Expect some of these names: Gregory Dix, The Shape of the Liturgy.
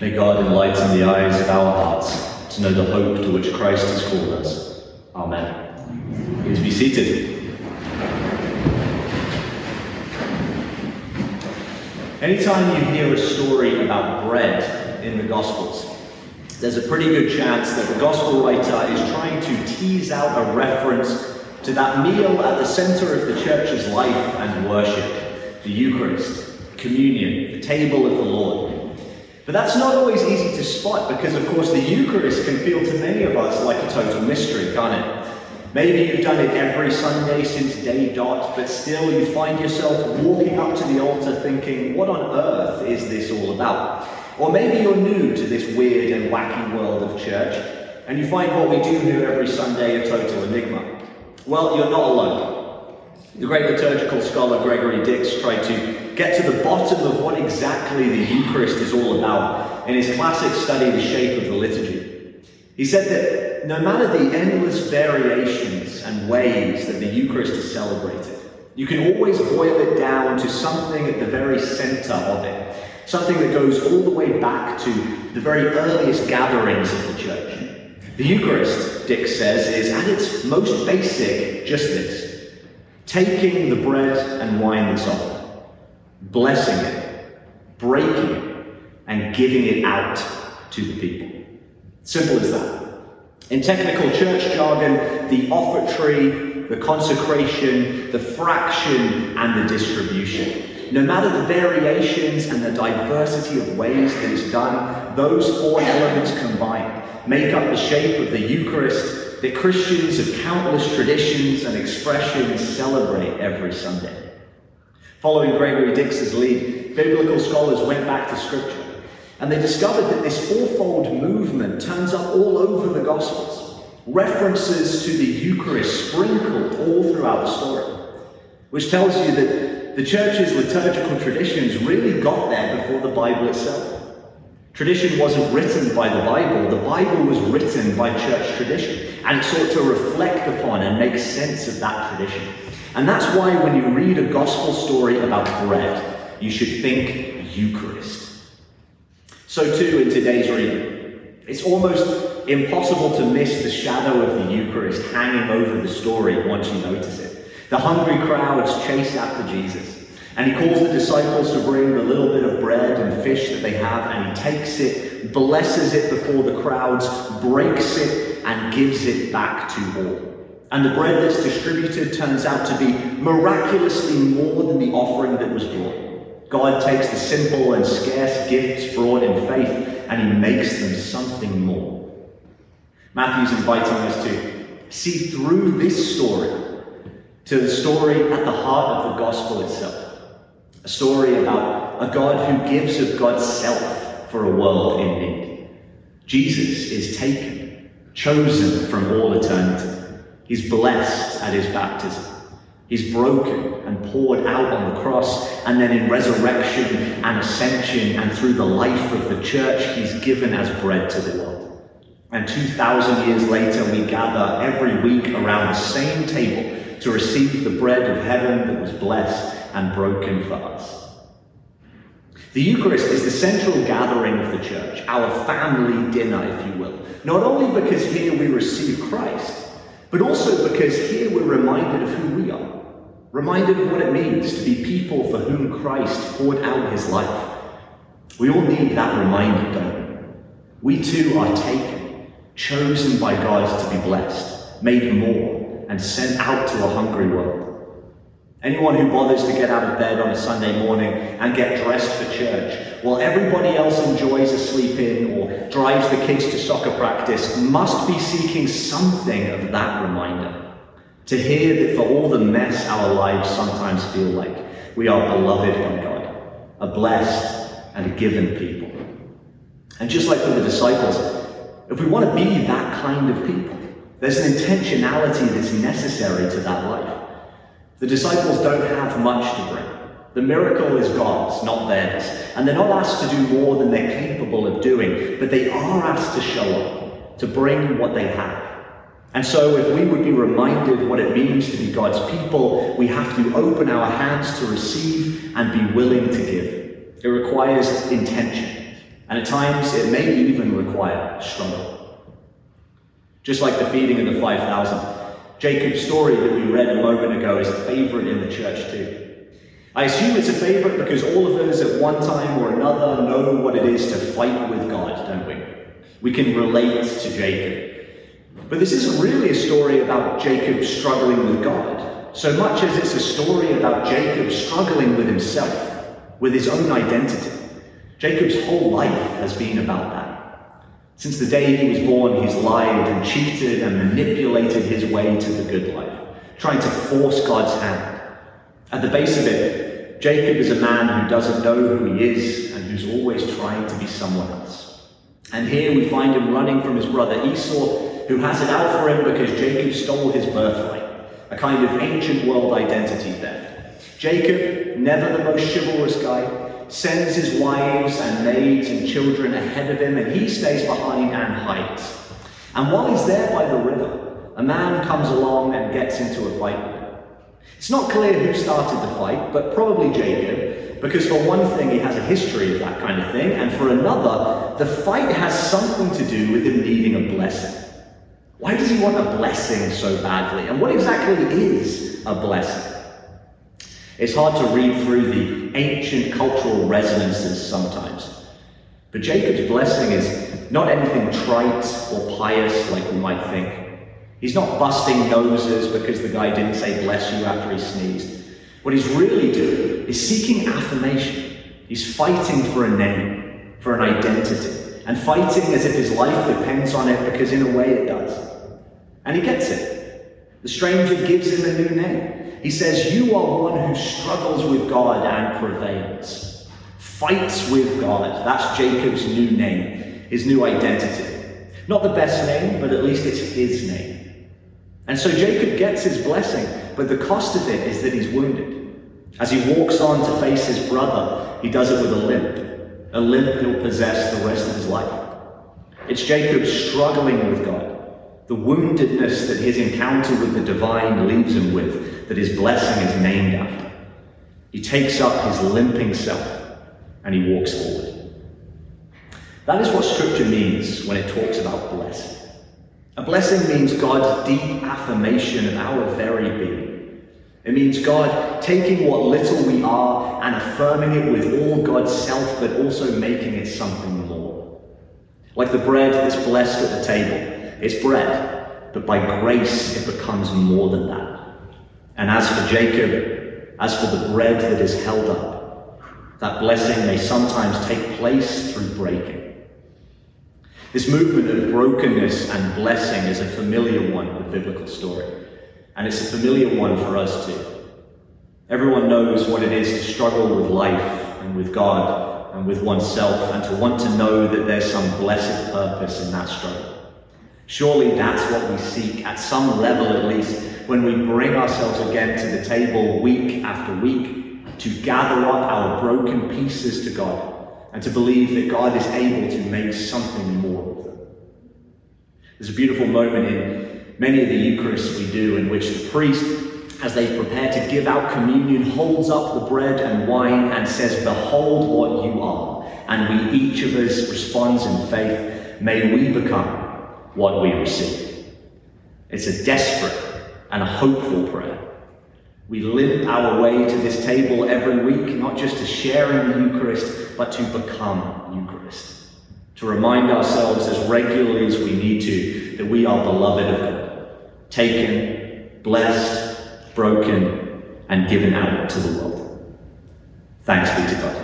May God enlighten the eyes of our hearts to know the hope to which Christ has called us. Amen. Please be seated. Anytime you hear a story about bread in the Gospels, there's a pretty good chance that the Gospel writer is trying to tease out a reference to that meal at the center of the church's life and worship, the Eucharist, communion, the table of the Lord. But that's not always easy to spot because, of course, the Eucharist can feel to many of us like a total mystery, can't it? Maybe you've done it every Sunday since day dot, but still you find yourself walking up to the altar thinking, what on earth is this all about? Or maybe you're new to this weird and wacky world of church, and you find what we do here every Sunday a total enigma. Well, you're not alone. The great liturgical scholar Gregory Dix tried to get to the bottom of what exactly the Eucharist is all about in his classic study, The Shape of the Liturgy. He said that no matter the endless variations and ways that the Eucharist is celebrated, you can always boil it down to something at the very center of it, something that goes all the way back to the very earliest gatherings of the church. The Eucharist, Dix says, is at its most basic just this: taking the bread and wine that's offered, blessing it, breaking it, and giving it out to the people. Simple as that. In technical church jargon, the offertory, the consecration, the fraction, and the distribution. No matter the variations and the diversity of ways that it's done, those four elements combined make up the shape of the Eucharist that Christians of countless traditions and expressions celebrate every Sunday. Following Gregory Dix's lead, biblical scholars went back to Scripture, and they discovered that this fourfold movement turns up all over the Gospels. References to the Eucharist sprinkled all throughout the story, which tells you that the church's liturgical traditions really got there before the Bible itself. Tradition wasn't written by the Bible was written by church tradition, and it sought to reflect upon and make sense of that tradition. And that's why when you read a gospel story about bread, you should think Eucharist. So too in today's reading, it's almost impossible to miss the shadow of the Eucharist hanging over the story once you notice it. The hungry crowds chase after Jesus, and he calls the disciples to bring the little bit of bread and fish that they have, and he takes it, blesses it before the crowds, breaks it, and gives it back to all. And the bread that's distributed turns out to be miraculously more than the offering that was brought. God takes the simple and scarce gifts brought in faith, and he makes them something more. Matthew's inviting us to see through this story to the story at the heart of the gospel itself. A story about a God who gives of God's self for a world in need. Jesus is taken, chosen from all eternity. He's blessed at his baptism. He's broken and poured out on the cross, and then in resurrection and ascension and through the life of the church, he's given as bread to the world. And 2,000 years later, we gather every week around the same table to receive the bread of heaven that was blessed and broken for us. The Eucharist is the central gathering of the church, our family dinner, if you will. Not only because here we receive Christ, but also because here we're reminded of who we are, reminded of what it means to be people for whom Christ poured out his life. We all need that reminder, don't we? We too are taken, chosen by God to be blessed, made more, and sent out to a hungry world. Anyone who bothers to get out of bed on a Sunday morning and get dressed for church, while everybody else enjoys a sleep in or drives the kids to soccer practice, must be seeking something of that reminder. To hear that for all the mess our lives sometimes feel like, we are beloved by God, a blessed and a given people. And just like for the disciples, if we want to be that kind of people, there's an intentionality that's necessary to that life. The disciples don't have much to bring. The miracle is God's, not theirs. And they're not asked to do more than they're capable of doing, but they are asked to show up, to bring what they have. And so if we would be reminded what it means to be God's people, we have to open our hands to receive and be willing to give. It requires intention, a and at times it may even require struggle. Just like the feeding of the 5,000, Jacob's story that we read a moment ago is a favourite in the church too. I assume it's a favourite because all of us at one time or another know what it is to fight with God, don't we? We can relate to Jacob. But this isn't really a story about Jacob struggling with God, so much as it's a story about Jacob struggling with himself, with his own identity. Jacob's whole life has been about that. Since the day he was born, he's lied and cheated and manipulated his way to the good life, trying to force God's hand. At the base of it, Jacob is a man who doesn't know who he is and who's always trying to be someone else. And here we find him running from his brother Esau, who has it out for him because Jacob stole his birthright, a kind of ancient world identity theft. Jacob, never the most chivalrous guy, sends his wives and maids and children ahead of him, and he stays behind and hides. And while he's there by the river, a man comes along and gets into a fight with him. It's not clear who started the fight, but probably Jacob, because for one thing he has a history of that kind of thing, and for another, the fight has something to do with him needing a blessing. Why does he want a blessing so badly? And what exactly is a blessing? It's hard to read through the ancient cultural resonances sometimes. But Jacob's blessing is not anything trite or pious like we might think. He's not busting noses because the guy didn't say bless you after he sneezed. What he's really doing is seeking affirmation. He's fighting for a name, for an identity, and fighting as if his life depends on it, because in a way it does. And he gets it. The stranger gives him a new name. He says, "You are one who struggles with God and prevails." Fights with God. That's Jacob's new name, his new identity. Not the best name, but at least it's his name. And so Jacob gets his blessing, but the cost of it is that he's wounded. As he walks on to face his brother, he does it with a limp. A limp he'll possess the rest of his life. It's Jacob struggling with God, the woundedness that his encounter with the divine leaves him with, that his blessing is named after. He takes up his limping self and he walks forward. That is what Scripture means when it talks about blessing. A blessing means God's deep affirmation of our very being. It means God taking what little we are and affirming it with all God's self, but also making it something more. Like the bread that's blessed at the table. It's bread, but by grace it becomes more than that. And as for Jacob, as for the bread that is held up, that blessing may sometimes take place through breaking. This movement of brokenness and blessing is a familiar one in the biblical story. And it's a familiar one for us too. Everyone knows what it is to struggle with life and with God and with oneself, and to want to know that there's some blessed purpose in that struggle. Surely that's what we seek, at some level at least, when we bring ourselves again to the table week after week, to gather up our broken pieces to God and to believe that God is able to make something more of them. There's a beautiful moment in many of the Eucharists we do, in which the priest, as they prepare to give out communion, holds up the bread and wine and says, "Behold what you are," and we, each of us, responds in faith, "May we become what we receive." It's a desperate and a hopeful prayer. We limp our way to this table every week, not just to share in the Eucharist, but to become Eucharist, to remind ourselves as regularly as we need to that we are beloved of God, taken, blessed, broken, and given out to the world. Thanks be to God.